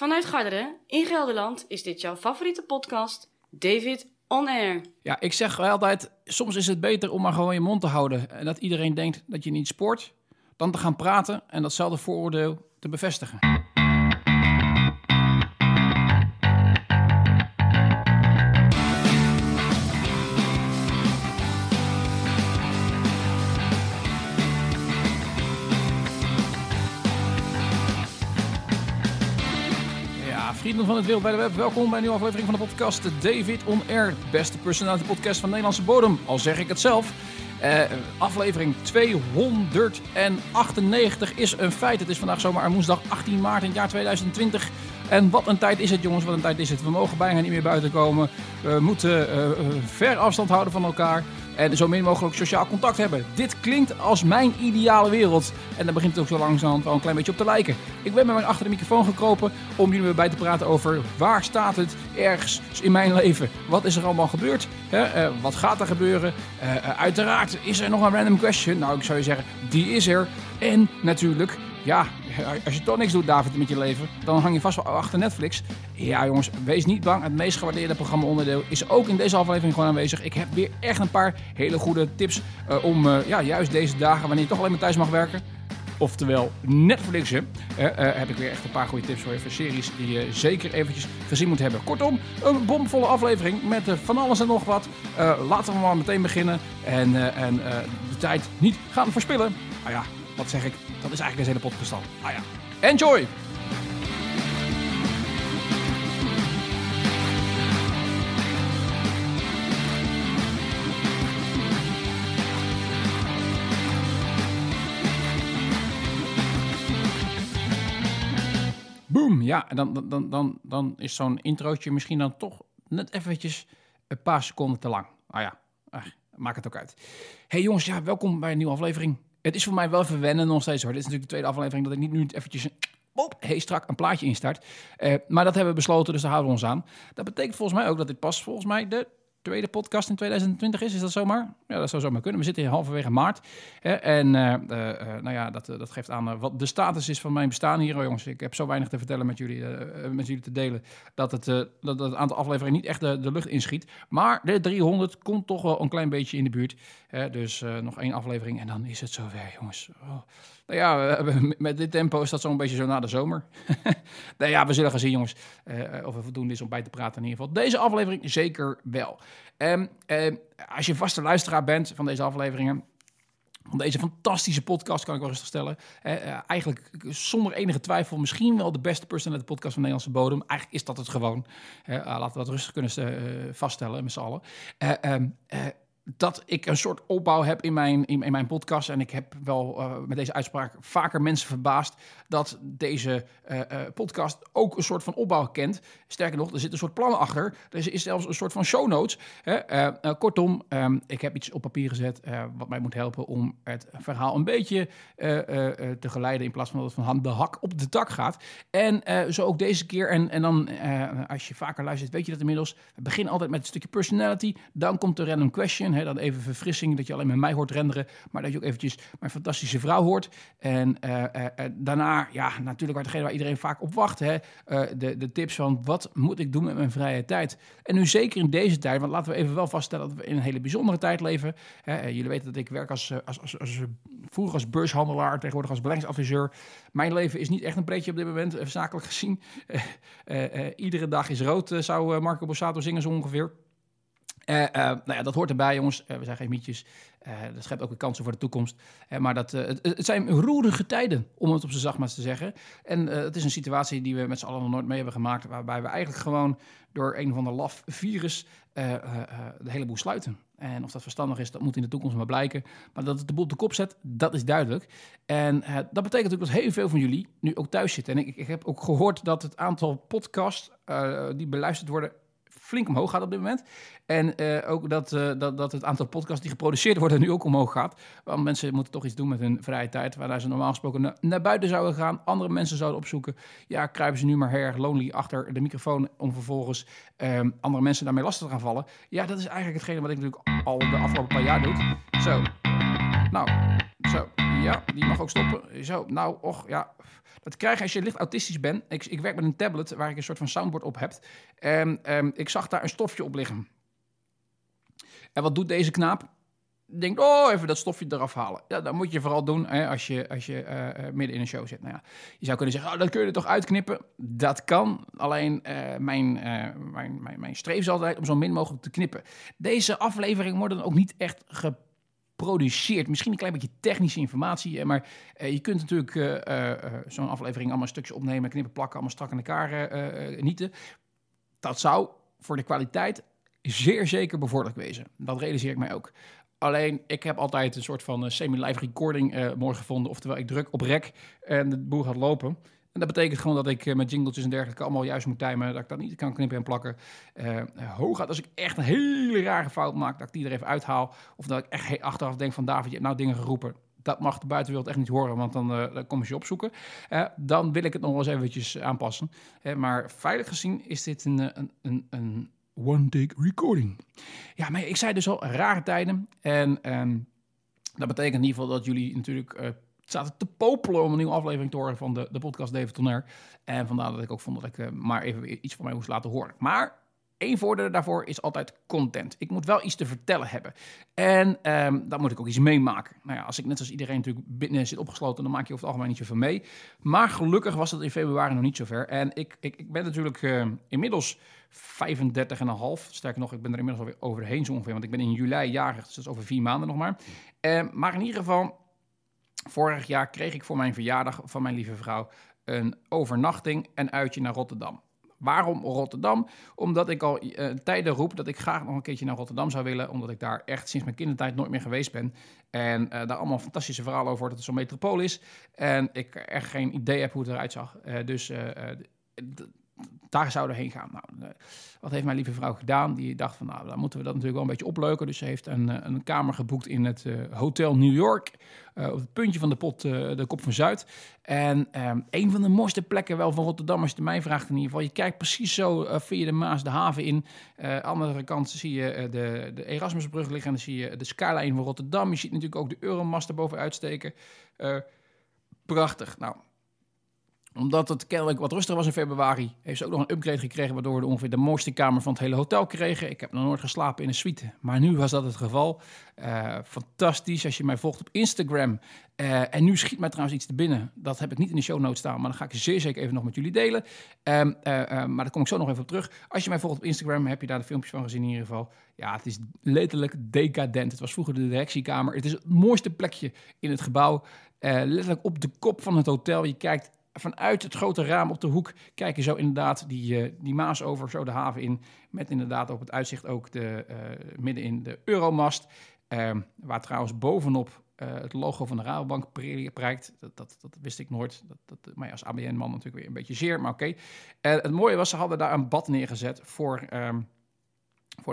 Vanuit Garderen, in Gelderland, is dit jouw favoriete podcast, David On Air. Ja, ik zeg altijd, soms is het beter om maar gewoon je mond te houden. En dat iedereen denkt dat je niet sport, dan te gaan praten en datzelfde vooroordeel te bevestigen. Vrienden van het Wereld bij de Web, welkom bij een nieuwe aflevering van de podcast David On Air. Beste personality podcast van Nederlandse bodem, al zeg ik het zelf. Aflevering 298 is een feit. Het is vandaag zomaar woensdag 18 maart in het jaar 2020. En wat een tijd is het, jongens, wat een tijd is het. We mogen bijna niet meer buiten komen. We moeten ver afstand houden van elkaar. En zo min mogelijk sociaal contact hebben. Dit klinkt als mijn ideale wereld. En daar begint het ook zo langzamerhand wel een klein beetje op te lijken. Ik ben met mij achter de microfoon gekropen om jullie bij te praten over waar staat het ergens in mijn leven. Wat is er allemaal gebeurd? Wat gaat er gebeuren? Uiteraard is er nog een random question. Nou, ik zou je zeggen, die is er. En natuurlijk, ja, als je toch niks doet, David, met je leven, dan hang je vast wel achter Netflix. Ja, jongens, wees niet bang. Het meest gewaardeerde programma-onderdeel is ook in deze aflevering gewoon aanwezig. Ik heb weer echt een paar hele goede tips om juist deze dagen, wanneer je toch alleen maar thuis mag werken, oftewel Netflixen, heb ik weer echt een paar goede tips voor je voor series die je zeker eventjes gezien moet hebben. Kortom, een bomvolle aflevering met van alles en nog wat. Laten we maar meteen beginnen en de tijd niet gaan verspillen. Nou ja, wat zeg ik? Dat is eigenlijk deze hele podcast al. Ah ja, enjoy! Boom! Ja, en dan is zo'n introotje misschien dan toch net eventjes een paar seconden te lang. Ah ja, maakt het ook uit. Hey jongens, ja, welkom bij een nieuwe aflevering. Het is voor mij wel verwennen nog steeds hoor. Dit is natuurlijk de tweede aflevering dat ik niet nu eventjes strak een plaatje instart. Maar dat hebben we besloten, dus daar houden we ons aan. Dat betekent volgens mij ook dat dit pas volgens mij de tweede podcast in 2020 is. Is dat zomaar? Ja, dat zou zomaar kunnen. We zitten halverwege maart. Dat geeft aan wat de status is van mijn bestaan hier. Oh, jongens, ik heb zo weinig te vertellen met jullie te delen, dat het aantal afleveringen niet echt de lucht inschiet. Maar de 300 komt toch wel een klein beetje in de buurt. Dus nog één aflevering en dan is het zover, jongens. Oh. Nou ja, met dit tempo is dat zo'n beetje zo na de zomer. Nou ja, we zullen gaan zien, jongens, of er voldoende is om bij te praten in ieder geval. Deze aflevering zeker wel. Als je vaste luisteraar bent van deze afleveringen, van deze fantastische podcast, kan ik wel rustig stellen. Eigenlijk zonder enige twijfel misschien wel de beste personality podcast van Nederlandse bodem. Eigenlijk is dat het gewoon. Laten we dat rustig kunnen vaststellen met z'n allen. Dat ik een soort opbouw heb in mijn podcast. En ik heb wel met deze uitspraak vaker mensen verbaasd dat deze podcast ook een soort van opbouw kent. Sterker nog, er zit een soort plan achter. Er is zelfs een soort van show notes. Kortom, ik heb iets op papier gezet wat mij moet helpen om het verhaal een beetje te geleiden, in plaats van dat het van hand de hak op de tak gaat. En zo ook deze keer. En dan, als je vaker luistert, weet je dat inmiddels. We beginnen altijd met een stukje personality. Dan komt de random question. Dan even verfrissing, dat je alleen met mij hoort renderen, maar dat je ook eventjes mijn fantastische vrouw hoort. En daarna, ja, natuurlijk hetgeen waar iedereen vaak op wacht. De tips van wat moet ik doen met mijn vrije tijd? En nu zeker in deze tijd, want laten we even wel vaststellen dat we in een hele bijzondere tijd leven. Jullie weten dat ik werk vroeger als beurshandelaar, tegenwoordig als beleggingsadviseur. Mijn leven is niet echt een pretje op dit moment, zakelijk gezien. Iedere dag is rood, zou Marco Borsato zingen zo ongeveer. Dat hoort erbij, jongens. We zijn geen mietjes. Dat schept ook weer kansen voor de toekomst. Maar het zijn roerige tijden, om het op zijn zacht maar te zeggen. En het is een situatie die we met z'n allen nog nooit mee hebben gemaakt, waarbij we eigenlijk gewoon door een of ander laf virus de hele boel sluiten. En of dat verstandig is, dat moet in de toekomst maar blijken. Maar dat het de boel op de kop zet, dat is duidelijk. En dat betekent ook dat heel veel van jullie nu ook thuis zitten. En ik heb ook gehoord dat het aantal podcasts die beluisterd worden flink omhoog gaat op dit moment. En ook dat het aantal podcasts die geproduceerd worden nu ook omhoog gaat. Want mensen moeten toch iets doen met hun vrije tijd, waar ze normaal gesproken naar buiten zouden gaan, andere mensen zouden opzoeken. Ja, kruipen ze nu maar heel erg lonely achter de microfoon om vervolgens andere mensen daarmee lastig te gaan vallen. Ja, dat is eigenlijk hetgene wat ik natuurlijk al de afgelopen paar jaar doe. Zo. Nou, zo. Ja, die mag ook stoppen. Zo, nou, och, ja. Dat krijg je als je licht autistisch bent. Ik werk met een tablet waar ik een soort van soundboard op heb. En ik zag daar een stofje op liggen. En wat doet deze knaap? Denkt, oh, even dat stofje eraf halen. Ja, dat moet je vooral doen hè, als je midden in een show zit. Nou ja, je zou kunnen zeggen, oh, dat kun je er toch uitknippen? Dat kan, alleen mijn streef is altijd om zo min mogelijk te knippen. Deze aflevering wordt dan ook niet echt geproduceerd. Misschien een klein beetje technische informatie, maar je kunt natuurlijk zo'n aflevering allemaal stukjes opnemen, knippen, plakken, allemaal strak aan elkaar nieten. Dat zou voor de kwaliteit zeer zeker bevorderlijk wezen. Dat realiseer ik mij ook. Alleen, ik heb altijd een soort van semi-live recording mooi gevonden. Oftewel, ik druk op rek en de boer gaat lopen. En dat betekent gewoon dat ik met jingletjes en dergelijke allemaal juist moet timen. Dat ik dat niet kan knippen en plakken. Hooguit als ik echt een hele rare fout maak, dat ik die er even uithaal. Of dat ik echt achteraf denk van, David, je hebt nou dingen geroepen. Dat mag de buitenwereld echt niet horen, want dan komen ze je opzoeken. Dan wil ik het nog wel eens eventjes aanpassen. Maar veilig gezien is dit een one-take recording. Ja, maar ik zei dus al, rare tijden. En dat betekent in ieder geval dat jullie natuurlijk zaten te popelen om een nieuwe aflevering te horen van de podcast David Tonner. En vandaar dat ik ook vond dat ik maar even iets van mij moest laten horen. Maar één voordeel daarvoor is altijd content. Ik moet wel iets te vertellen hebben. En dan moet ik ook iets meemaken. Nou ja, als ik net als iedereen natuurlijk binnen zit opgesloten, dan maak je over het algemeen niet zoveel mee. Maar gelukkig was dat in februari nog niet zover. En ik ben natuurlijk inmiddels 35,5. Sterker nog, ik ben er inmiddels alweer overheen zo ongeveer. Want ik ben in juli jarig, dus dat is over 4 maanden nog maar. Maar in ieder geval, vorig jaar kreeg ik voor mijn verjaardag van mijn lieve vrouw een overnachting en uitje naar Rotterdam. Waarom Rotterdam? Omdat ik al tijden roep dat ik graag nog een keertje naar Rotterdam zou willen. Omdat ik daar echt sinds mijn kindertijd nooit meer geweest ben. En daar allemaal fantastische verhalen over dat het zo'n metropool is. En ik echt geen idee heb hoe het eruit zag. Daar zouden we heen gaan. Nou, wat heeft mijn lieve vrouw gedaan? Die dacht van, nou, dan moeten we dat natuurlijk wel een beetje opleuken. Dus ze heeft een kamer geboekt in het Hotel New York. Op het puntje van de pot, de Kop van Zuid. En een van de mooiste plekken wel van Rotterdam, als je het mij vraagt in ieder geval. Je kijkt precies zo via de Maas de haven in. Andere kant zie je de Erasmusbrug liggen. En dan zie je de skyline van Rotterdam. Je ziet natuurlijk ook de Euromast erboven uitsteken. Prachtig. Nou, omdat het kennelijk wat rustiger was in februari, heeft ze ook nog een upgrade gekregen, waardoor we ongeveer de mooiste kamer van het hele hotel kregen. Ik heb nog nooit geslapen in een suite, maar nu was dat het geval. Fantastisch, als je mij volgt op Instagram. En nu schiet mij trouwens iets te binnen. Dat heb ik niet in de show notes staan, maar dan ga ik zeer zeker even nog met jullie delen. Maar daar kom ik zo nog even op terug. Als je mij volgt op Instagram, heb je daar de filmpjes van gezien in ieder geval. Ja, het is letterlijk decadent. Het was vroeger de directiekamer. Het is het mooiste plekje in het gebouw. Letterlijk op de kop van het hotel. Je kijkt vanuit het grote raam op de hoek kijk je zo inderdaad die Maas over, zo de haven in. Met inderdaad op het uitzicht ook midden in de Euromast. Waar trouwens bovenop het logo van de Rabobank prijkt. Dat wist ik nooit. Maar ja, als ABN-man natuurlijk weer een beetje zeer, maar oké. Het mooie was, ze hadden daar een bad neergezet voor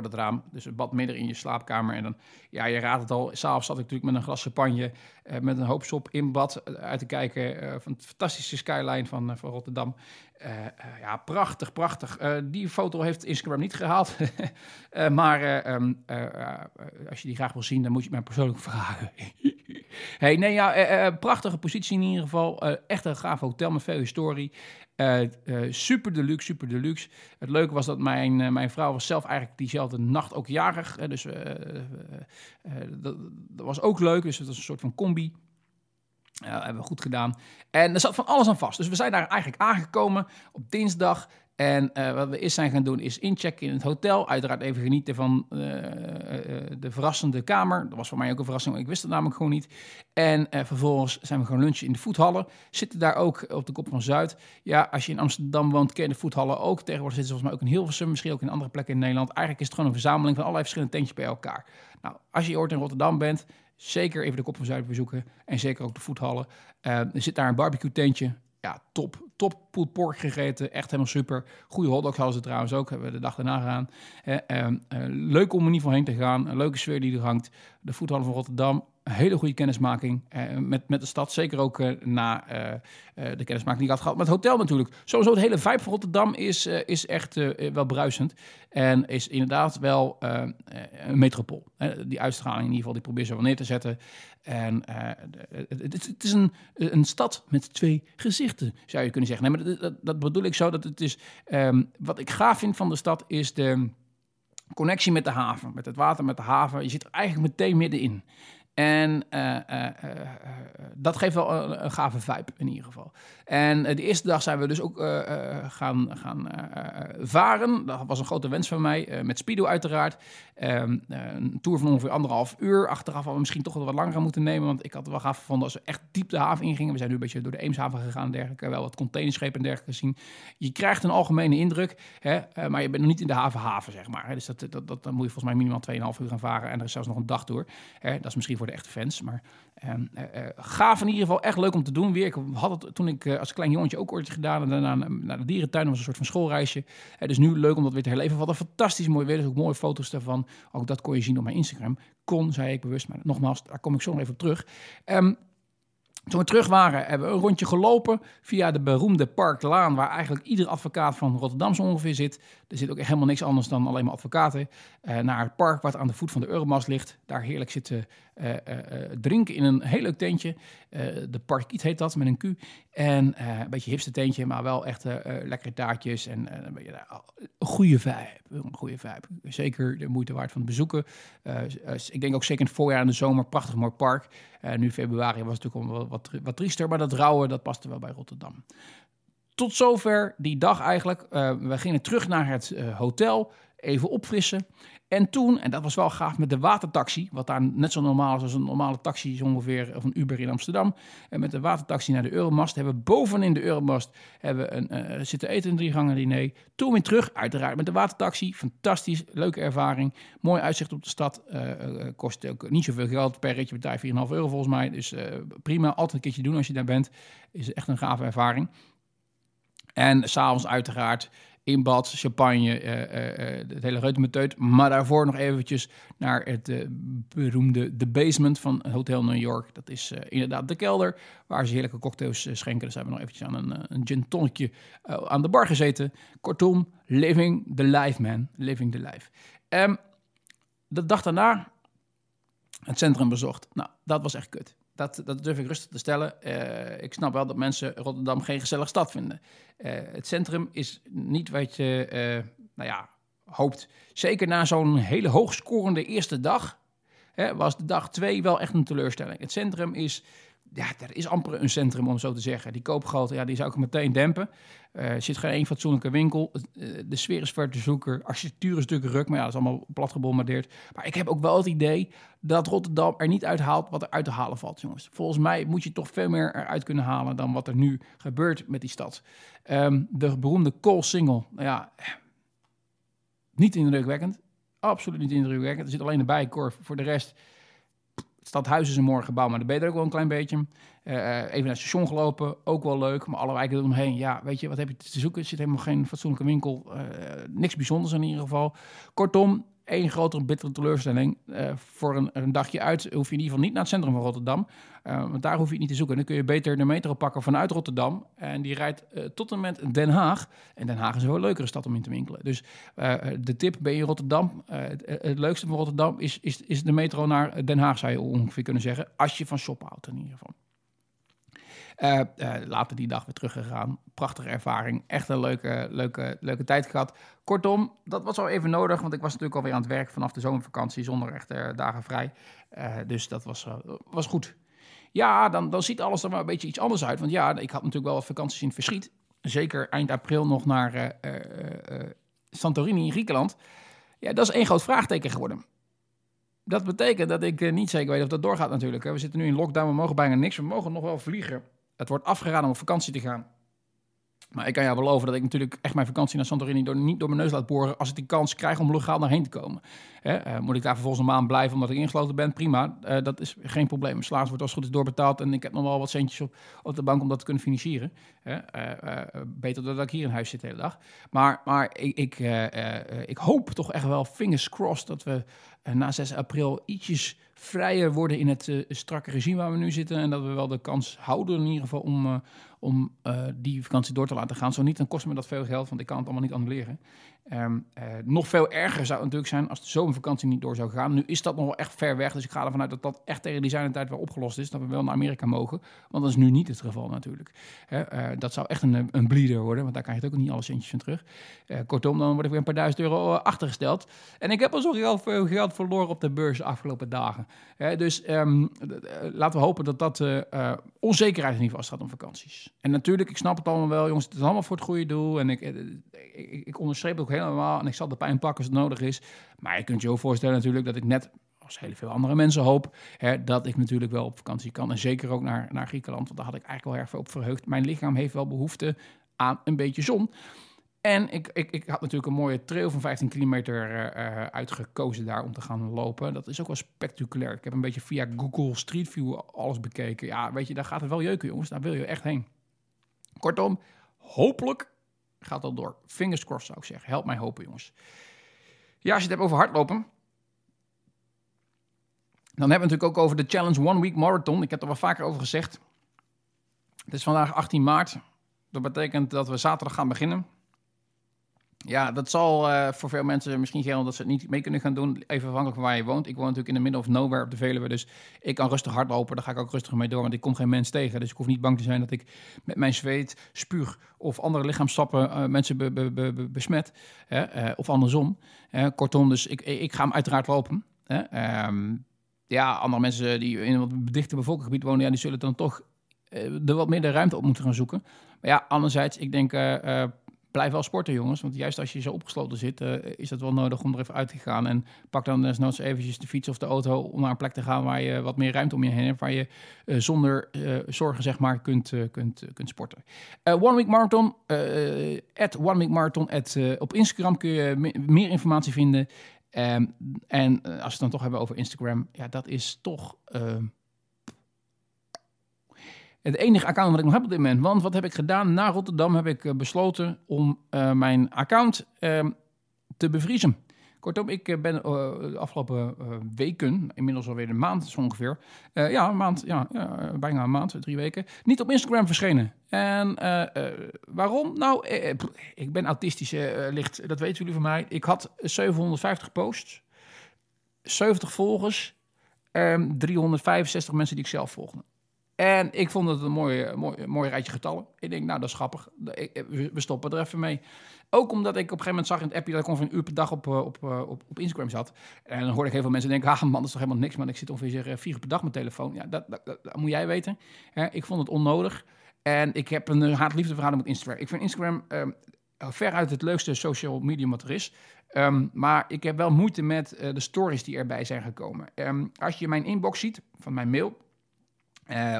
dat raam. Dus een bad midden in je slaapkamer. En dan, ja, je raadt het al. S'avonds zat ik natuurlijk met een glas champagne, met een hoop sop in bad, uit te kijken van het fantastische skyline van Rotterdam. Ja, prachtig, prachtig. Die foto heeft Instagram niet gehaald. Maar als je die graag wil zien, dan moet je mij persoonlijk vragen. Hey, nee, ja, prachtige positie in ieder geval. Echt een gaaf hotel met veel historie. Super deluxe, super deluxe. Het leuke was dat mijn vrouw was zelf eigenlijk diezelfde nacht ook jarig. Dus dat was ook leuk. Dus het was een soort van combi. Dat hebben we goed gedaan. En er zat van alles aan vast. Dus we zijn daar eigenlijk aangekomen op dinsdag. En wat we eerst zijn gaan doen is inchecken in het hotel. Uiteraard even genieten van de verrassende kamer. Dat was voor mij ook een verrassing, want ik wist het namelijk gewoon niet. En vervolgens zijn we gewoon lunchen in de foodhallen. Zitten daar ook op de Kop van Zuid. Ja, als je in Amsterdam woont, ken je de foodhallen ook. Tegenwoordig zitten ze volgens mij ook in Hilversum, misschien ook in andere plekken in Nederland. Eigenlijk is het gewoon een verzameling van allerlei verschillende tentjes bij elkaar. Nou, als je ooit in Rotterdam bent, zeker even de Kop van Zuid bezoeken. En zeker ook de foodhallen. Er zit daar een barbecue tentje. Ja, top. Top pulled pork gegeten. Echt helemaal super. Goede hotdogs hadden ze trouwens ook. Hebben we de dag daarna gedaan. Leuk om er niet van heen te gaan. Een leuke sfeer die er hangt. De foodhallen van Rotterdam. Een hele goede kennismaking met de stad. Zeker ook na de kennismaking die ik had gehad. Maar het hotel natuurlijk. Sowieso het hele vibe van Rotterdam is echt wel bruisend. En is inderdaad wel een metropool. Die uitstraling in ieder geval, die probeer ze wel neer te zetten. En het is een stad met twee gezichten, zou je kunnen zeggen. Nee, maar dat bedoel ik zo. Dat het is, wat ik gaaf vind van de stad is de connectie met de haven. Met het water, met de haven. Je zit er eigenlijk meteen middenin. En dat geeft wel een gave vibe in ieder geval. En de eerste dag zijn we dus ook gaan varen. Dat was een grote wens van mij, met Speedo uiteraard. Een tour van ongeveer 1,5 uur. Achteraf hadden we misschien toch wat langer moeten nemen. Want ik had het wel gaaf gevonden als we echt diep de haven ingingen. We zijn nu een beetje door de Eemshaven gegaan en dergelijke. Wel wat containerschepen en dergelijke gezien. Je krijgt een algemene indruk, hè, maar je bent nog niet in de haven, zeg maar. Dus dat moet je volgens mij minimaal 2,5 uur gaan varen. En er is zelfs nog een dag door. Dat is misschien voor de echte fans, maar gaaf in ieder geval, echt leuk om te doen weer. Ik had het toen ik als klein jongetje ook ooit gedaan en daarna naar de dierentuin. Dat was een soort van schoolreisje. Dus nu leuk om dat weer te herleven. Wat een fantastisch mooi weer, dus ook mooie foto's daarvan. Ook dat kon je zien op mijn Instagram. Kon, zei ik bewust, maar nogmaals, daar kom ik zo nog even op terug. Toen we terug waren, hebben we een rondje gelopen via de beroemde Parklaan, waar eigenlijk ieder advocaat van Rotterdam zo ongeveer zit. Er zit ook echt helemaal niks anders dan alleen maar advocaten. Naar het park wat aan de voet van de Euromast ligt. Daar heerlijk zitten drinken in een heel leuk tentje. De Parkiet heet dat, met een Q. En een beetje hipste tentje, maar wel echt lekkere taartjes. En een goede vibe. Zeker de moeite waard van het bezoeken. Ik denk ook zeker in het voorjaar en de zomer, prachtig mooi park. Nu februari was het natuurlijk al wat triester, maar dat rauwe, dat paste wel bij Rotterdam. Tot zover die dag eigenlijk. We gingen terug naar het hotel, even opfrissen. En toen, en dat was wel gaaf, met de watertaxi, wat daar net zo normaal is als een normale taxi, zo ongeveer, of een Uber in Amsterdam. En met de watertaxi naar de Euromast hebben we bovenin de Euromast zitten eten, een 3-gangen diner. Toen weer terug, uiteraard met de watertaxi. Fantastisch, leuke ervaring. Mooi uitzicht op de stad. Kost ook niet zoveel geld per ritje, betaal je €4,5 volgens mij. Dus prima, altijd een keertje doen als je daar bent. Is echt een gave ervaring. En s'avonds uiteraard in bad, champagne, het hele reutemeteut. Maar daarvoor nog eventjes naar het beroemde The Basement van Hotel New York. Dat is inderdaad de kelder waar ze heerlijke cocktails schenken. Dus hebben we nog eventjes aan een gin tonicje aan de bar gezeten. Kortom, living the life, man. Living the life. De dag daarna het centrum bezocht. Nou, dat was echt kut. Dat durf ik rustig te stellen. Ik snap wel dat mensen Rotterdam geen gezellige stad vinden. Het centrum is niet wat je hoopt. Zeker na zo'n hele hoogscorende eerste dag was de dag 2 wel echt een teleurstelling. Het centrum is... Ja, er is amper een centrum, om zo te zeggen. Die koopgoot, die zou ik meteen dempen. Er zit geen één fatsoenlijke winkel. De sfeer is ver te zoeken. Architectuur is natuurlijk ruk, maar ja, dat is allemaal plat gebombardeerd. Maar ik heb ook wel het idee dat Rotterdam er niet uithaalt wat er uit te halen valt, jongens. Volgens mij moet je toch veel meer eruit kunnen halen dan wat er nu gebeurt met die stad. De beroemde Koolsingel, niet indrukwekkend. Absoluut niet indrukwekkend. Er zit alleen de bijenkorf. Voor de rest... Het stadhuis is een mooi gebouw, maar daar ben je er ook wel een klein beetje. Even naar het station gelopen, ook wel leuk. Maar alle wijken eromheen, ja, weet je, wat heb je te zoeken? Er zit helemaal geen fatsoenlijke winkel. Niks bijzonders in ieder geval. Kortom, één grotere bittere teleurstelling. Voor een dagje uit hoef je in ieder geval niet naar het centrum van Rotterdam. Want daar hoef je het niet te zoeken. Dan kun je beter de metro pakken vanuit Rotterdam. En die rijdt tot en met Den Haag. En Den Haag is een wel leukere stad om in te winkelen. Dus de tip, ben je in Rotterdam? Het leukste van Rotterdam is de metro naar Den Haag, zou je ongeveer kunnen zeggen. Als je van shoppen houdt in ieder geval. Later die dag weer teruggegaan. Prachtige ervaring. Echt een leuke tijd gehad. Kortom, dat was al even nodig. Want ik was natuurlijk alweer aan het werk vanaf de zomervakantie. Zonder echt dagen vrij. Dus dat was goed. Ja, dan ziet alles er maar een beetje iets anders uit. Want ja, ik had natuurlijk wel wat vakanties in het verschiet. Zeker eind april nog naar Santorini in Griekenland. Ja, dat is één groot vraagteken geworden. Dat betekent dat ik niet zeker weet of dat doorgaat natuurlijk. We zitten nu in lockdown, we mogen bijna niks. We mogen nog wel vliegen. Het wordt afgeraden om op vakantie te gaan. Maar ik kan jou beloven dat ik natuurlijk echt mijn vakantie naar Santorini niet door mijn neus laat boren als ik de kans krijg om legaal daarheen te komen. Moet ik daar vervolgens een maand blijven omdat ik ingesloten ben? Prima, dat is geen probleem. Mijn salaris wordt als het goed is doorbetaald en ik heb nog wel wat centjes op de bank om dat te kunnen financieren. Beter dan dat ik hier in huis zit de hele dag. Maar ik hoop toch echt wel, fingers crossed, dat we na 6 april ietsjes vrijer worden in het strakke regime waar we nu zitten. En dat we wel de kans houden in ieder geval om die vakantie door te laten gaan. Zo niet, dan kost me dat veel geld, want ik kan het allemaal niet annuleren. Nog veel erger zou het natuurlijk zijn als de zomervakantie niet door zou gaan. Nu is dat nog wel echt ver weg, dus ik ga ervan uit dat dat echt tegen die zijnde tijd wel opgelost is. Dat we wel naar Amerika mogen, want dat is nu niet het geval natuurlijk. Dat zou echt een bleeder worden, want daar krijg je ook niet alle centjes van terug. Kortom, dan word ik weer een paar duizend euro achtergesteld. En ik heb al zo veel geld verloren op de beurs de afgelopen dagen. Laten we hopen dat dat onzekerheid in ieder geval staat om vakanties. En natuurlijk, ik snap het allemaal wel, jongens, het is allemaal voor het goede doel. En ik onderschreef het ook helemaal en ik zal de pijn pakken als het nodig is. Maar je kunt je ook voorstellen natuurlijk dat ik net als heel veel andere mensen hoop, dat ik natuurlijk wel op vakantie kan. En zeker ook naar Griekenland, want daar had ik eigenlijk wel erg veel op verheugd. Mijn lichaam heeft wel behoefte aan een beetje zon. En ik had natuurlijk een mooie trail van 15 kilometer uitgekozen daar om te gaan lopen. Dat is ook wel spectaculair. Ik heb een beetje via Google Street View alles bekeken. Ja, weet je, daar gaat het wel jeuken, jongens. Daar wil je echt heen. Kortom, hopelijk gaat dat door. Fingers crossed, zou ik zeggen. Help mij hopen, jongens. Ja, als je het hebt over hardlopen, dan hebben we het natuurlijk ook over de Challenge One Week Marathon. Ik heb er wel vaker over gezegd. Het is vandaag 18 maart. Dat betekent dat we zaterdag gaan beginnen. Ja, dat zal voor veel mensen misschien gelden dat ze het niet mee kunnen gaan doen. Even afhankelijk van waar je woont. Ik woon natuurlijk in de middle of nowhere op de Veluwe. Dus ik kan rustig hardlopen. Daar ga ik ook rustig mee door. Want ik kom geen mens tegen. Dus ik hoef niet bang te zijn dat ik met mijn zweet, spuug of andere lichaamstappen mensen besmet. Of andersom. Kortom, dus ik ga hem uiteraard lopen. Andere mensen die in een wat dichter bevolkt gebied wonen, die zullen dan toch er wat meer de ruimte op moeten gaan zoeken. Maar ja, anderzijds, ik denk, blijf wel sporten, jongens, want juist als je zo opgesloten zit, is dat wel nodig om er even uit te gaan. En pak dan desnoods eventjes de fiets of de auto om naar een plek te gaan waar je wat meer ruimte om je heen hebt, waar je zonder zorgen, zeg maar, kunt sporten. One Week Marathon, One Week Marathon, op Instagram kun je meer informatie vinden. En als we het dan toch hebben over Instagram, ja, dat is toch het enige account dat ik nog heb op dit moment. Want wat heb ik gedaan? Na Rotterdam heb ik besloten om mijn account te bevriezen. Kortom, ik ben de afgelopen weken, inmiddels alweer een maand zo ongeveer, bijna een maand, 3 weken, niet op Instagram verschenen. En waarom? Nou, ik ben autistisch licht, dat weten jullie van mij. Ik had 750 posts, 70 volgers, 365 mensen die ik zelf volgde. En ik vond het een mooi rijtje getallen. Ik denk, nou, dat is grappig. We stoppen er even mee. Ook omdat ik op een gegeven moment zag in het appje dat ik ongeveer 1 uur per dag op Instagram zat. En dan hoorde ik heel veel mensen denken, ah man, dat is toch helemaal niks. Maar ik zit ongeveer 4 uur per dag met telefoon. Ja, dat moet jij weten. Ik vond het onnodig. En ik heb een haat-liefdeverhouding met Instagram. Ik vind Instagram veruit het leukste social medium wat er is. Maar ik heb wel moeite met de stories die erbij zijn gekomen. Als je mijn inbox ziet van mijn mail,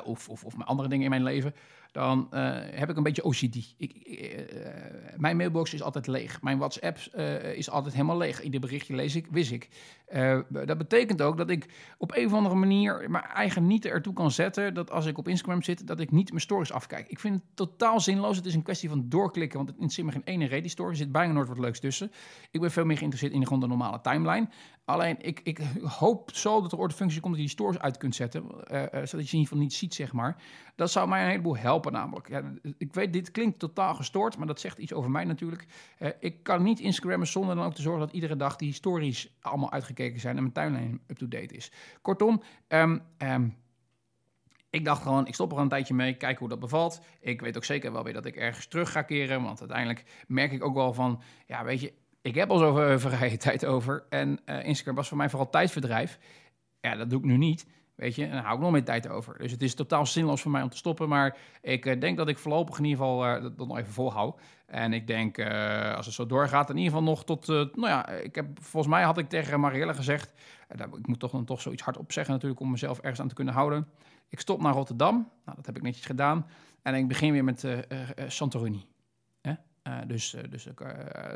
of andere dingen in mijn leven, dan heb ik een beetje OCD. Mijn mailbox is altijd leeg. Mijn WhatsApp is altijd helemaal leeg. Ieder berichtje wist ik. Dat betekent ook dat ik op een of andere manier mijn eigen niet ertoe kan zetten dat als ik op Instagram zit, dat ik niet mijn stories afkijk. Ik vind het totaal zinloos. Het is een kwestie van doorklikken, want het interesseert me geen ene reet die story. Er zit bijna nooit wat leuks tussen. Ik ben veel meer geïnteresseerd in gewoon de normale timeline. Alleen, ik hoop zo dat er ooit een functie komt dat je die stories uit kunt zetten, zodat je in ieder geval niet ziet, zeg maar. Dat zou mij een heleboel helpen. Namelijk. Ja, ik weet, dit klinkt totaal gestoord, maar dat zegt iets over mij natuurlijk. Ik kan niet Instagrammen zonder dan ook te zorgen dat iedere dag die stories allemaal uitgekeken zijn en mijn timeline up-to-date is. Kortom, ik dacht gewoon, ik stop er een tijdje mee, kijk hoe dat bevalt. Ik weet ook zeker wel weer dat ik ergens terug ga keren, want uiteindelijk merk ik ook wel van, ja, weet je, ik heb al zoveel vrije tijd over en Instagram was voor mij vooral tijdverdrijf. Ja, dat doe ik nu niet. Weet je, en daar hou ik nog meer tijd over. Dus het is totaal zinloos voor mij om te stoppen. Maar ik denk dat ik voorlopig in ieder geval dat nog even volhoud. En ik denk, als het zo doorgaat, in ieder geval nog tot... volgens mij had ik tegen Marielle gezegd, ik moet dan toch zoiets hardop zeggen natuurlijk om mezelf ergens aan te kunnen houden. Ik stop naar Rotterdam. Nou, dat heb ik netjes gedaan. En ik begin weer met Santorini. Dus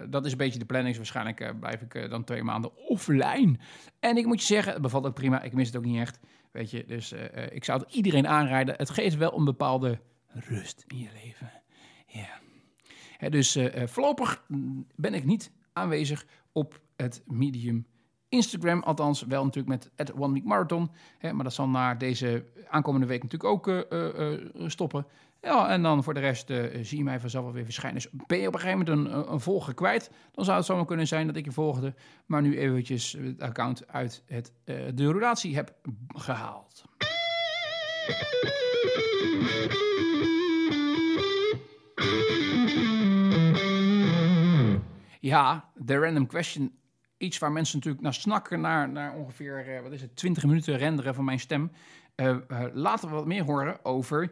dat is een beetje de planning. Waarschijnlijk blijf ik dan 2 maanden offline. En ik moet je zeggen, het bevalt ook prima. Ik mis het ook niet echt. Weet je, dus ik zou het iedereen aanraden. Het geeft wel een bepaalde rust in je leven. Ja. Voorlopig ben ik niet aanwezig op het medium Instagram, althans wel natuurlijk met One Week Marathon. Hè, maar dat zal na deze aankomende week natuurlijk ook stoppen. Ja, en dan voor de rest zie je mij vanzelf alweer verschijnen. Dus ben je op een gegeven moment een volger kwijt, dan zou het zomaar kunnen zijn dat ik je volgde, maar nu eventjes het account uit de relatie heb gehaald. Ja, de random question. Iets waar mensen natuurlijk naar snakken, naar ongeveer 20 minuten renderen van mijn stem. Laten we wat meer horen over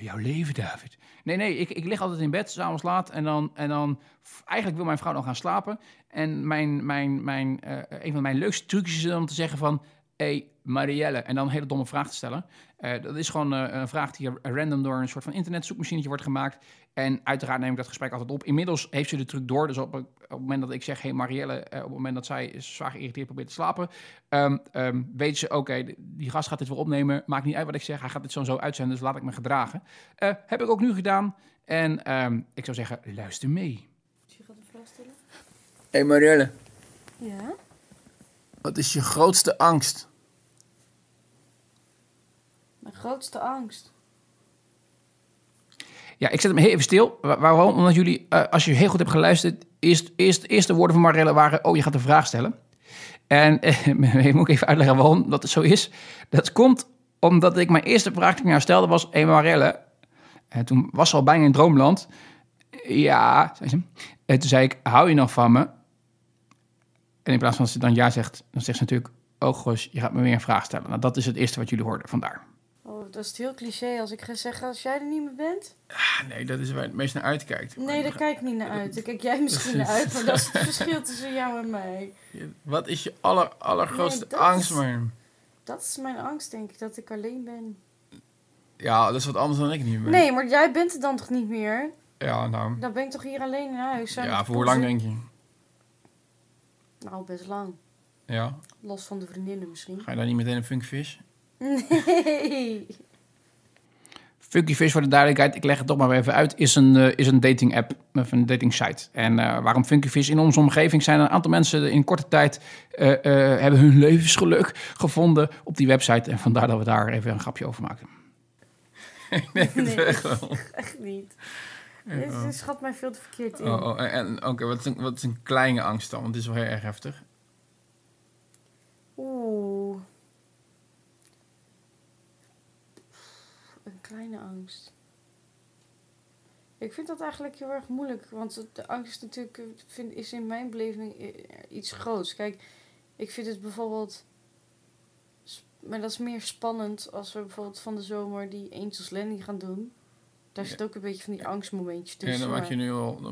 jouw leven, David. Nee, ik lig altijd in bed, 's avonds laat. En dan eigenlijk wil mijn vrouw nog gaan slapen. En een van mijn leukste trucjes is om te zeggen van, hey, Marielle, en dan een hele domme vraag te stellen. Dat is gewoon een vraag die random door een soort van internetzoekmachinetje wordt gemaakt. En uiteraard neem ik dat gesprek altijd op. Inmiddels heeft ze de truc door. Dus op het moment dat ik zeg, hey Marielle, op het moment dat zij zwaar geïrriteerd probeert te slapen, weet ze, oké, die gast gaat dit wel opnemen. Maakt niet uit wat ik zeg. Hij gaat dit zo uitzenden, dus laat ik me gedragen. Heb ik ook nu gedaan. En ik zou zeggen, luister mee. Je gaat een vraag stellen. Hey Marielle. Ja? Wat is je grootste angst? Mijn grootste angst? Ja, ik zet hem heel even stil. Waarom? Omdat jullie, als je heel goed hebt geluisterd, eerst de woorden van Marielle waren, oh, je gaat een vraag stellen. En ik moet even uitleggen waarom dat zo is. Dat komt omdat ik mijn eerste vraag die ik haar stelde was, hey Marielle. En toen was ze al bijna in droomland. Ja, zei ze. En toen zei ik, hou je nog van me? En in plaats van dat ze dan ja zegt, dan zegt ze natuurlijk, oh gosh, je gaat me weer een vraag stellen. Nou, dat is het eerste wat jullie hoorden, vandaar. Oh, dat is het heel cliché als ik ga zeggen, als jij er niet meer bent. Ah, nee, dat is waar je het meest naar uitkijkt. Nee, daar kijk ik niet naar uit. Daar kijk jij misschien naar uit, maar dat is het verschil tussen jou en mij. Wat is je allergrootste angst, man? Dat is mijn angst, denk ik, dat ik alleen ben. Ja, dat is wat anders dan ik niet meer. Nee, maar jij bent het dan toch niet meer? Ja, nou. Dan ben ik toch hier alleen in huis? Ja, voor hoe lang denk je? Nou, best lang. Ja. Los van de vriendinnen misschien. Ga je dan niet meteen een Funkyfish? Nee. Funkyfish, voor de duidelijkheid, ik leg het toch maar even uit, is een dating app, of een dating site. En waarom Funkyfish? In onze omgeving zijn een aantal mensen in korte tijd hebben hun levensgeluk gevonden op die website. En vandaar dat we daar even een grapje over maken. Nee, echt niet. Dit schat mij veel te verkeerd in. Oké, wat is een kleine angst dan? Want het is wel heel erg heftig. Oeh. Een kleine angst. Ik vind dat eigenlijk heel erg moeilijk. Want de angst natuurlijk is in mijn beleving iets groots. Kijk, ik vind het bijvoorbeeld... Maar dat is meer spannend als we bijvoorbeeld van de zomer die Angels Landing gaan doen. Daar zit ook een beetje van die angstmomentje tussen. Ja, daar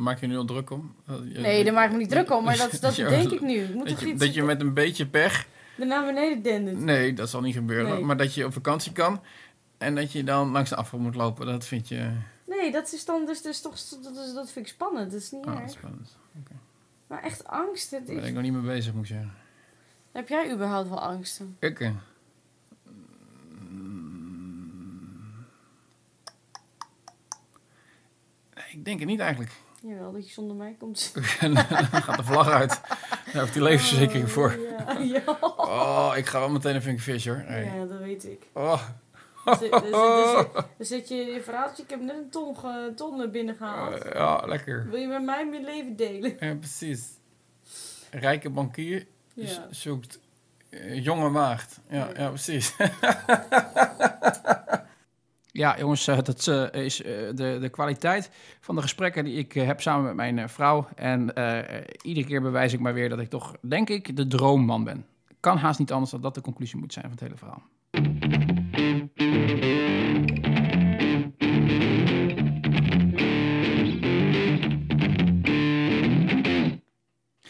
maak je nu al druk om? Nee, daar maak ik me niet druk om, maar dat denk ik nu. Dat je met een beetje pech... naar beneden dendert. Nee, dat zal niet gebeuren. Nee. Maar dat je op vakantie kan en dat je dan langs de afval moet lopen, dat vind je... Nee, dat is dan dus toch... Dat vind ik spannend, dat is niet erg. Spannend, okay. Maar echt angst, dat is... Daar ben ik nog niet mee bezig, moet ik zeggen. Heb jij überhaupt wel angsten? Oké. Ik denk het niet eigenlijk. Jawel, dat je zonder mij komt. Dan gaat de vlag uit. Daar heeft die levensverzekering voor. Ja. Oh, ik ga wel meteen een Funkyfish hoor. Hey. Ja, dat weet ik. Oh. Dan zit je in je verhaaltje. Ik heb net een ton naar binnen gehaald. Ja, lekker. Wil je met mij mijn leven delen? Ja, precies. Rijke bankier zoekt jonge maagd. Ja, precies. Ja, jongens, dat is de kwaliteit van de gesprekken die ik heb samen met mijn vrouw. En iedere keer bewijs ik maar weer dat ik toch, denk ik, de droomman ben. Kan haast niet anders dan dat de conclusie moet zijn van het hele verhaal.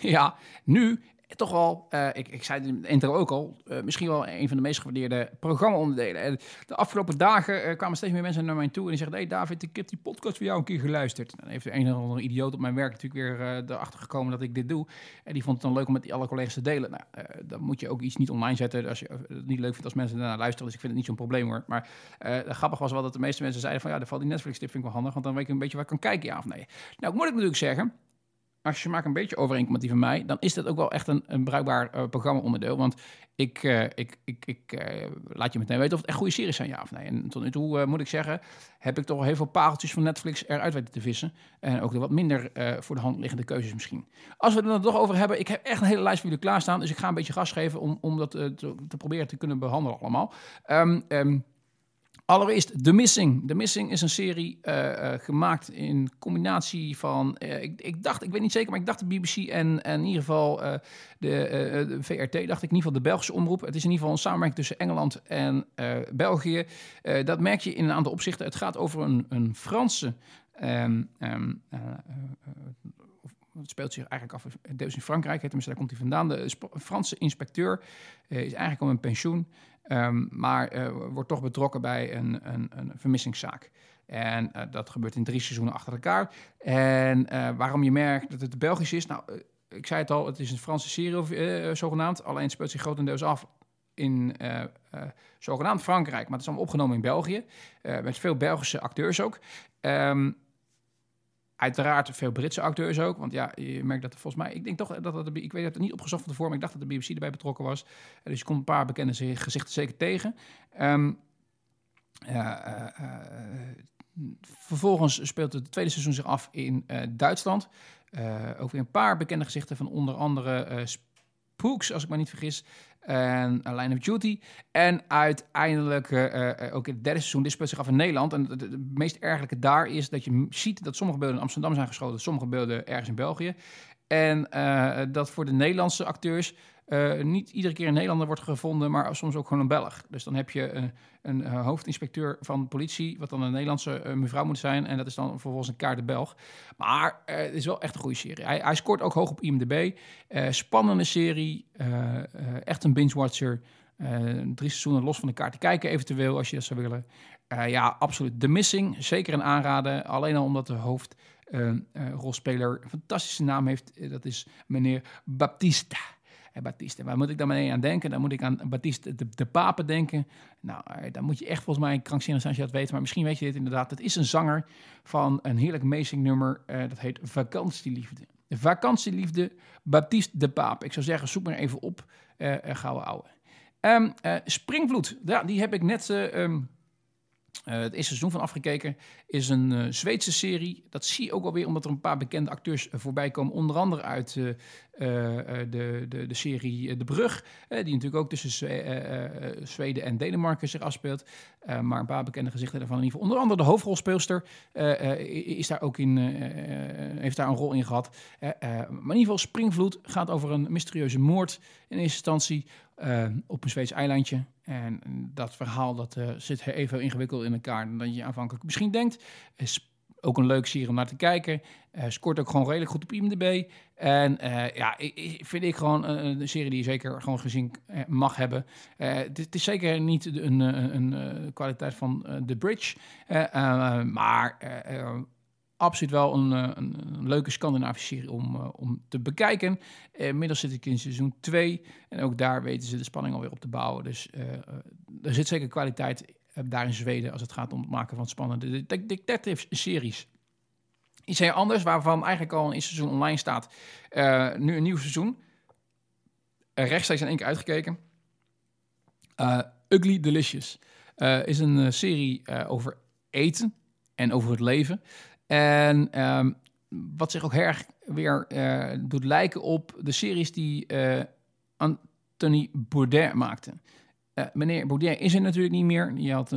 Ja, nu... Toch wel, ik zei het in de intro ook al, misschien wel een van de meest gewaardeerde programma-onderdelen. En de afgelopen dagen kwamen steeds meer mensen naar mij toe en die zeggen: hey David, ik heb die podcast voor jou een keer geluisterd. En dan heeft de een of andere idioot op mijn werk natuurlijk weer erachter gekomen dat ik dit doe. En die vond het dan leuk om met alle collega's te delen. Nou, dan moet je ook iets niet online zetten als je het niet leuk vindt als mensen daarna luisteren. Dus ik vind het niet zo'n probleem hoor. Maar grappig was wel dat de meeste mensen zeiden van ja, dan valt die Netflix-tip vind ik wel handig, want dan weet ik een beetje waar ik kan kijken, ja of nee. Nou, moet ik natuurlijk zeggen... als je maakt een beetje overeenkomt die van mij, dan is dat ook wel echt een bruikbaar programma-onderdeel. Want ik laat je meteen weten of het echt goede series zijn, ja of nee. En tot nu toe moet ik zeggen, heb ik toch heel veel pareltjes van Netflix eruit weten te vissen. En ook de wat minder voor de hand liggende keuzes misschien. Als we het er toch over hebben, ik heb echt een hele lijst voor jullie klaarstaan. Dus ik ga een beetje gas geven om dat te proberen te kunnen behandelen allemaal. Allereerst The Missing. The Missing is een serie gemaakt in combinatie van... Ik dacht de BBC en in ieder geval de VRT, dacht ik in ieder geval de Belgische omroep. Het is in ieder geval een samenwerking tussen Engeland en België. Dat merk je in een aantal opzichten. Het gaat over een Franse... Het speelt zich eigenlijk af deels in Frankrijk. Tenminste, daar komt hij vandaan. De Franse inspecteur is eigenlijk al met pensioen. Maar wordt toch betrokken bij een vermissingszaak. En dat gebeurt in 3 seizoenen achter elkaar. En waarom je merkt dat het Belgisch is? Nou, ik zei het al, het is een Franse serie zogenaamd. Alleen speelt zich grotendeels af in zogenaamd Frankrijk. Maar het is allemaal opgenomen in België. Met veel Belgische acteurs ook. Uiteraard veel Britse acteurs ook, want ja, je merkt dat er volgens mij... Ik weet dat het niet opgezocht van tevoren, maar ik dacht dat de BBC erbij betrokken was. Dus je komt een paar bekende gezichten zeker tegen. Vervolgens speelt het tweede seizoen zich af in Duitsland. Ook weer een paar bekende gezichten van onder andere Spooks, als ik me niet vergis... En Line of Duty. En uiteindelijk ook in het derde seizoen, dit speelt zich af in Nederland. En het meest ergelijke daar is dat je ziet dat sommige beelden in Amsterdam zijn geschoten, sommige beelden ergens in België. En dat voor de Nederlandse acteurs niet iedere keer een Nederlander wordt gevonden, maar soms ook gewoon een Belg. Dus dan heb je een hoofdinspecteur van de politie, wat dan een Nederlandse mevrouw moet zijn. En dat is dan vervolgens een kaart de Belg. Maar het is wel echt een goede serie. Hij scoort ook hoog op IMDb. Spannende serie. Echt een binge-watcher. 3 seizoenen los van elkaar te kijken eventueel, als je dat zou willen. Ja, absoluut. The Missing, zeker een aanrader. Alleen al omdat de hoofdrolspeler een fantastische naam heeft. Dat is meneer Baptiste. Baptiste. Waar moet ik dan meteen aan denken? Dan moet ik aan Baptiste de Papen denken. Nou, dan moet je echt volgens mij krankzinnig zijn als je dat weet. Maar misschien weet je dit inderdaad. Het is een zanger van een heerlijk amazing nummer. Dat heet Vakantieliefde. Vakantieliefde, Baptiste de Papen. Ik zou zeggen, zoek maar even op, gouden ouwe. Springvloed, ja, die heb ik net... het eerste seizoen van afgekeken, is een Zweedse serie. Dat zie je ook alweer omdat er een paar bekende acteurs voorbij komen. Onder andere uit de serie De Brug, die natuurlijk ook tussen Zweden en Denemarken zich afspeelt. Maar een paar bekende gezichten daarvan in ieder geval. Onder andere de hoofdrolspeelster is daar ook heeft daar een rol in gehad. Maar in ieder geval Springvloed gaat over een mysterieuze moord in eerste instantie. Op een Zweeds eilandje. En dat verhaal dat zit even ingewikkeld in elkaar dan je aanvankelijk misschien denkt. Is ook een leuk serie om naar te kijken. Scoort ook gewoon redelijk goed op IMDb. En ja, vind ik gewoon een serie die je zeker gewoon gezien mag hebben. Het is zeker niet een kwaliteit van The Bridge. Maar... absoluut wel een leuke Scandinavische serie om te bekijken. Inmiddels zit ik in seizoen 2. En ook daar weten ze de spanning alweer op te bouwen. Dus er zit zeker kwaliteit daar in Zweden als het gaat om het maken van spannende detective-series. Iets heel anders, waarvan eigenlijk al een seizoen online staat. Nu een nieuw seizoen. Rechtstreeks in één keer uitgekeken. Ugly Delicious is een serie over eten en over het leven. En wat zich ook heel erg weer doet lijken op de series die Anthony Bourdain maakte. Meneer Bourdain is er natuurlijk niet meer. Die had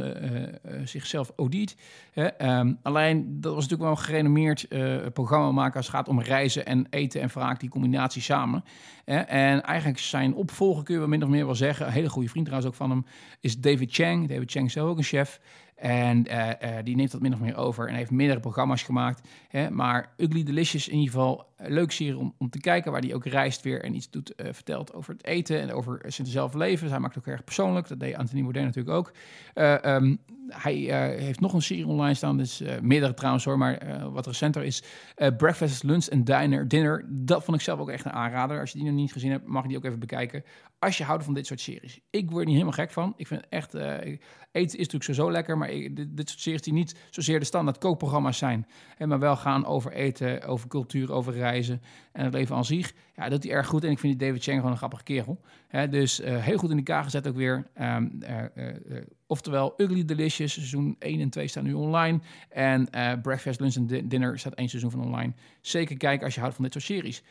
zichzelf OD'd. Alleen, dat was natuurlijk wel een gerenommeerd programma maken als het gaat om reizen en eten en vaak die combinatie samen. En eigenlijk zijn opvolger, kun je wel min of meer wel zeggen, een hele goede vriend trouwens ook van hem, is David Chang. David Chang is zelf ook een chef. En die neemt dat min of meer over en heeft meerdere programma's gemaakt. Maar Ugly Delicious in ieder geval leuk serie om te kijken. Waar die ook reist weer en iets doet, vertelt over het eten en over zijn zelf leven. Zij maakt het ook erg persoonlijk. Dat deed Anthony Bourdain natuurlijk ook. Hij heeft nog een serie online staan, dus meerdere trouwens hoor, maar wat recenter is Breakfast, Lunch en Dinner. Dat vond ik zelf ook echt een aanrader. Als je die nog niet gezien hebt, mag je die ook even bekijken. Als je houdt van dit soort series. Ik word er niet helemaal gek van. Ik vind het echt, eten is natuurlijk zo lekker, maar dit soort series die niet zozeer de standaard kookprogramma's zijn, hè, maar wel gaan over eten, over cultuur, over reizen en het leven aan zich. Ja, dat die erg goed en ik vind die David Chang gewoon een grappige kerel. Hè, dus heel goed in elkaar gezet ook weer. Oftewel, Ugly Delicious, seizoen 1 en 2 staan nu online. En Breakfast, Lunch en Dinner staat 1 seizoen van online. Zeker kijken als je houdt van dit soort series.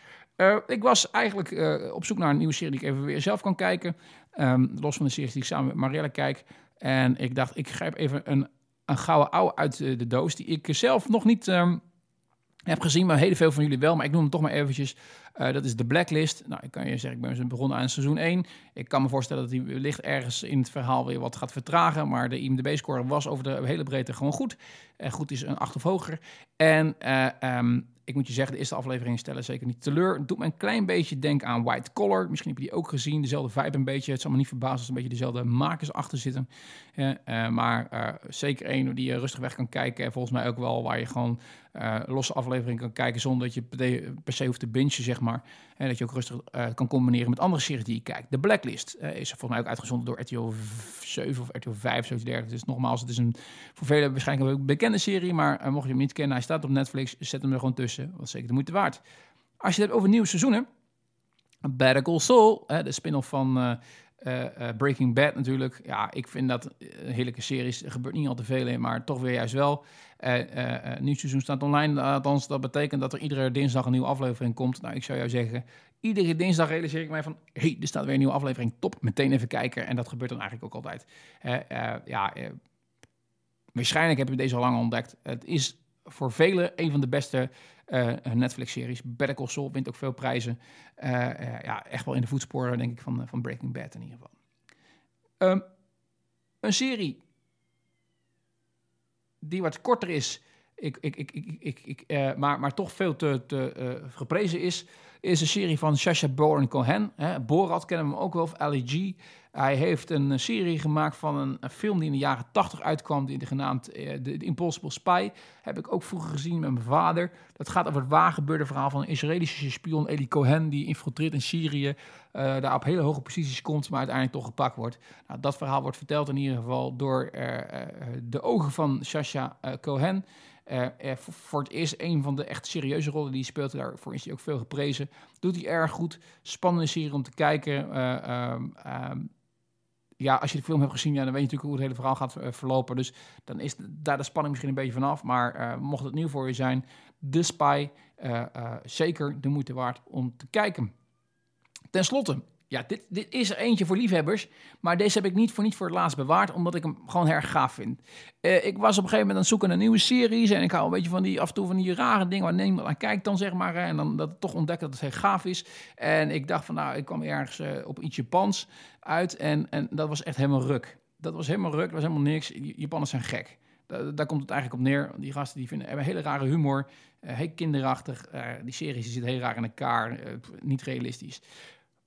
Ik was eigenlijk op zoek naar een nieuwe serie die ik even weer zelf kan kijken. Los van de series die ik samen met Marielle kijk. En ik dacht, ik grijp even een gouden ouwe uit de doos die ik zelf nog niet heb gezien, maar heel veel van jullie wel. Maar ik noem hem toch maar eventjes. Dat is The Blacklist. Nou, ik kan je zeggen, ik ben begonnen aan seizoen 1. Ik kan me voorstellen dat hij wellicht ergens in het verhaal weer wat gaat vertragen. Maar de IMDb-score was over de hele breedte gewoon goed. Goed is een 8 of hoger. En ik moet je zeggen, de eerste afleveringen stellen zeker niet teleur. Het doet me een klein beetje denken aan White Collar. Misschien heb je die ook gezien. Dezelfde vibe een beetje. Het zal me niet verbazen als er een beetje dezelfde makers achter zitten. Maar zeker één die je rustig weg kan kijken. En volgens mij ook wel waar je gewoon losse afleveringen kan kijken zonder dat je per se hoeft te bingen, zeg maar. En dat je ook rustig kan combineren met andere series die je kijkt. De Blacklist is volgens mij ook uitgezonden door RTL 7 of RTL 5, zoiets dergelijks. Dus nogmaals, het is voor velen waarschijnlijk een bekende serie, maar mocht je hem niet kennen, hij staat op Netflix, zet hem er gewoon tussen, want zeker de moeite waard. Als je het hebt over nieuwe seizoenen, Better Call Saul, de spin-off van Breaking Bad natuurlijk. Ja, ik vind dat een heerlijke series. Er gebeurt niet al te veel in, maar toch weer juist wel. Nieuw seizoen staat online. Althans, dat betekent dat er iedere dinsdag een nieuwe aflevering komt. Nou, ik zou jou zeggen, iedere dinsdag realiseer ik mij van, hey, er staat weer een nieuwe aflevering. Top, meteen even kijken. En dat gebeurt dan eigenlijk ook altijd. Waarschijnlijk heb je deze al lang ontdekt. Het is voor velen een van de beste Netflix-series. Better Call Saul wint ook veel prijzen. Echt wel in de voetsporen, denk ik, van Breaking Bad in ieder geval. Een serie die wat korter is, maar toch veel te geprezen is een serie van Sacha Baron Cohen. Borat kennen we hem ook wel, of Ali G. Hij heeft een serie gemaakt van een film die in de jaren 80 uitkwam, die genaamd The Impossible Spy. Heb ik ook vroeger gezien met mijn vader. Dat gaat over het waargebeurde verhaal van een Israëlische spion, Eli Cohen, die infiltreert in Syrië, daar op hele hoge posities komt, maar uiteindelijk toch gepakt wordt. Nou, dat verhaal wordt verteld in ieder geval door de ogen van Sacha Cohen. Voor het eerst een van de echt serieuze rollen die hij speelt. Daarvoor is hij ook veel geprezen. Doet hij erg goed. Spannende serie om te kijken. Als je de film hebt gezien, dan weet je natuurlijk hoe het hele verhaal gaat verlopen. Dus dan is daar de spanning misschien een beetje vanaf. Maar mocht het nieuw voor je zijn, The Spy, zeker de moeite waard om te kijken. Ten slotte, ja, dit is er eentje voor liefhebbers, maar deze heb ik niet voor het laatst bewaard, omdat ik hem gewoon erg gaaf vind. Ik was op een gegeven moment aan het zoeken naar nieuwe series en ik hou een beetje van die af en toe van die rare dingen waar niemand aan kijkt dan, zeg maar. En dan dat toch ontdekt dat het heel gaaf is. En ik dacht van, nou, ik kwam ergens op iets Japans uit en dat was echt helemaal ruk. Dat was helemaal niks. Japanners zijn gek. Daar komt het eigenlijk op neer. Die gasten hebben hele rare humor, heel kinderachtig. Die series die zitten heel raar in elkaar, niet realistisch.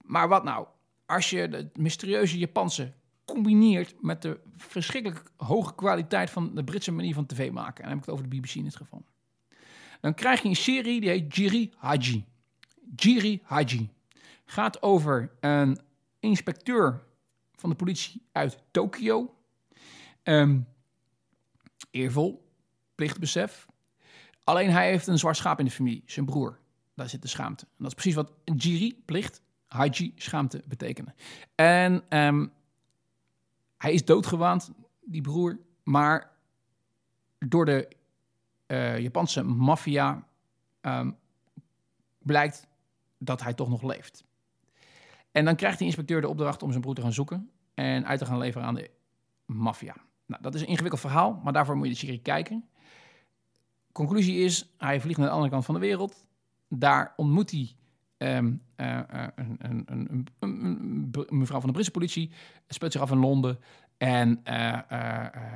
Maar wat nou, als je het mysterieuze Japanse combineert met de verschrikkelijk hoge kwaliteit van de Britse manier van tv maken. En dan heb ik het over de BBC in dit geval. Dan krijg je een serie die heet Giri Haji. Giri Haji gaat over een inspecteur van de politie uit Tokio. Eervol, plichtbesef. Alleen hij heeft een zwart schaap in de familie, zijn broer. Daar zit de schaamte. En dat is precies wat Giri, plicht, Haji, schaamte betekenen. En hij is doodgewaand, die broer. Maar door de Japanse maffia blijkt dat hij toch nog leeft. En dan krijgt die inspecteur de opdracht om zijn broer te gaan zoeken en uit te gaan leveren aan de maffia. Nou, dat is een ingewikkeld verhaal, maar daarvoor moet je de serie kijken. Conclusie is, hij vliegt naar de andere kant van de wereld. Daar ontmoet hij een mevrouw van de Britse politie. Het speelt zich af in Londen. En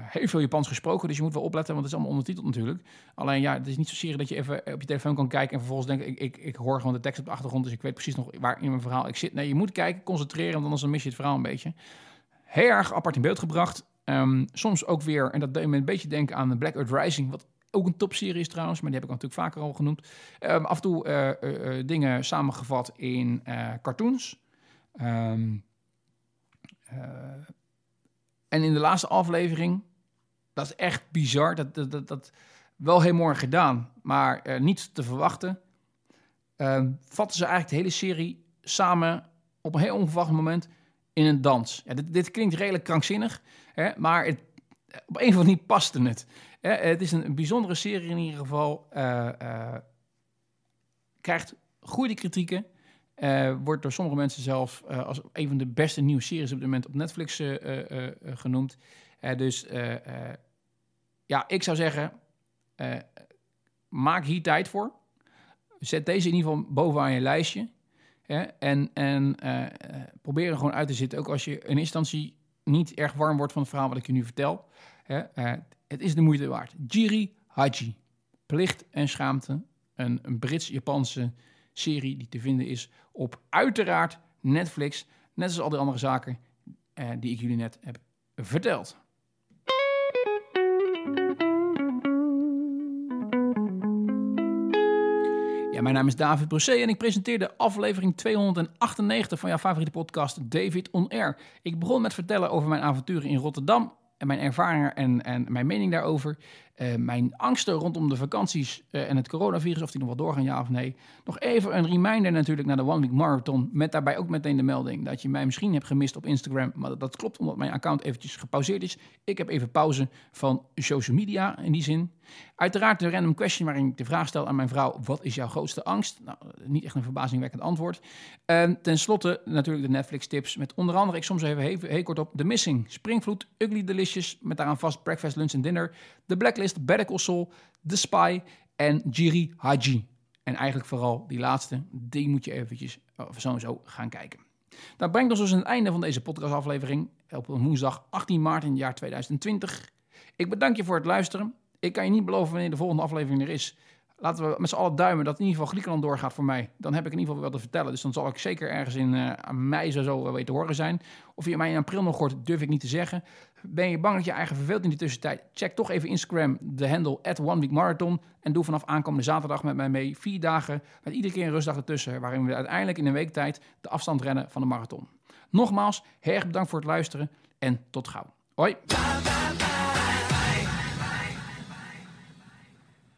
heel veel Japans gesproken, dus je moet wel opletten, want het is allemaal ondertiteld natuurlijk. Alleen ja, het is niet zozeer dat je even op je telefoon kan kijken en vervolgens denk ik hoor gewoon de tekst op de achtergrond, dus ik weet precies nog waar in mijn verhaal ik zit. Nee, je moet kijken, concentreren, want anders dan mis je het verhaal een beetje. Heel erg apart in beeld gebracht. Soms ook weer, en dat deed me een beetje denken aan Black Earth Rising, wat ook een topserie is trouwens, maar die heb ik natuurlijk vaker al genoemd. Af en toe dingen samengevat in cartoons. En in de laatste aflevering, dat is echt bizar, dat wel heel mooi gedaan, maar niet te verwachten. Vatten ze eigenlijk de hele serie samen op een heel onverwacht moment in een dans. Ja, dit klinkt redelijk krankzinnig, hè, maar op een of andere manier paste het. Het is een bijzondere serie in ieder geval. Krijgt goede kritieken. Wordt door sommige mensen zelfs als een van de beste nieuwe series op dit moment op Netflix genoemd. Dus ik zou zeggen, maak hier tijd voor. Zet deze in ieder geval bovenaan je lijstje. En probeer er gewoon uit te zitten. Ook als je in instantie niet erg warm wordt van het verhaal wat ik je nu vertel. Het is de moeite waard. Giri Haji. Plicht en schaamte. Een Brits-Japanse serie die te vinden is op uiteraard Netflix. Net als al die andere zaken die ik jullie net heb verteld. Ja, mijn naam is David Brosé en ik presenteer de aflevering 298 van jouw favoriete podcast David On Air. Ik begon met vertellen over mijn avonturen in Rotterdam en mijn ervaringen en mijn mening daarover. Mijn angsten rondom de vakanties en het coronavirus, of die nog wel doorgaan, ja of nee. Nog even een reminder natuurlijk naar de One Week Marathon, met daarbij ook meteen de melding dat je mij misschien hebt gemist op Instagram. Maar dat klopt, omdat mijn account eventjes gepauzeerd is. Ik heb even pauze van social media in die zin. Uiteraard de random question waarin ik de vraag stel aan mijn vrouw: wat is jouw grootste angst? Nou, niet echt een verbazingwekkend antwoord. En ten slotte natuurlijk de Netflix tips met onder andere, ik soms even heel kort op, The Missing, Springvloed, Ugly Delicious, met daaraan vast Breakfast, Lunch en Dinner, The Blacklist, Better Call Saul, The Spy en Giri Haji. En eigenlijk vooral die laatste, die moet je eventjes zo gaan kijken. Dat brengt ons dus aan het einde van deze podcastaflevering op woensdag 18 maart in het jaar 2020. Ik bedank je voor het luisteren. Ik kan je niet beloven wanneer de volgende aflevering er is. Laten we met z'n allen duimen dat in ieder geval Griekenland doorgaat voor mij. Dan heb ik in ieder geval wel te vertellen. Dus dan zal ik zeker ergens in mei zo weten te horen zijn. Of je mij in april nog hoort, durf ik niet te zeggen. Ben je bang dat je eigen verveelt in die tussentijd? Check toch even Instagram, de handle @OneWeekMarathon. En doe vanaf aankomende zaterdag met mij mee 4 dagen. Met iedere keer een rustdag ertussen. Waarin we uiteindelijk in een week tijd de afstand rennen van de marathon. Nogmaals, heel erg bedankt voor het luisteren. En tot gauw. Hoi.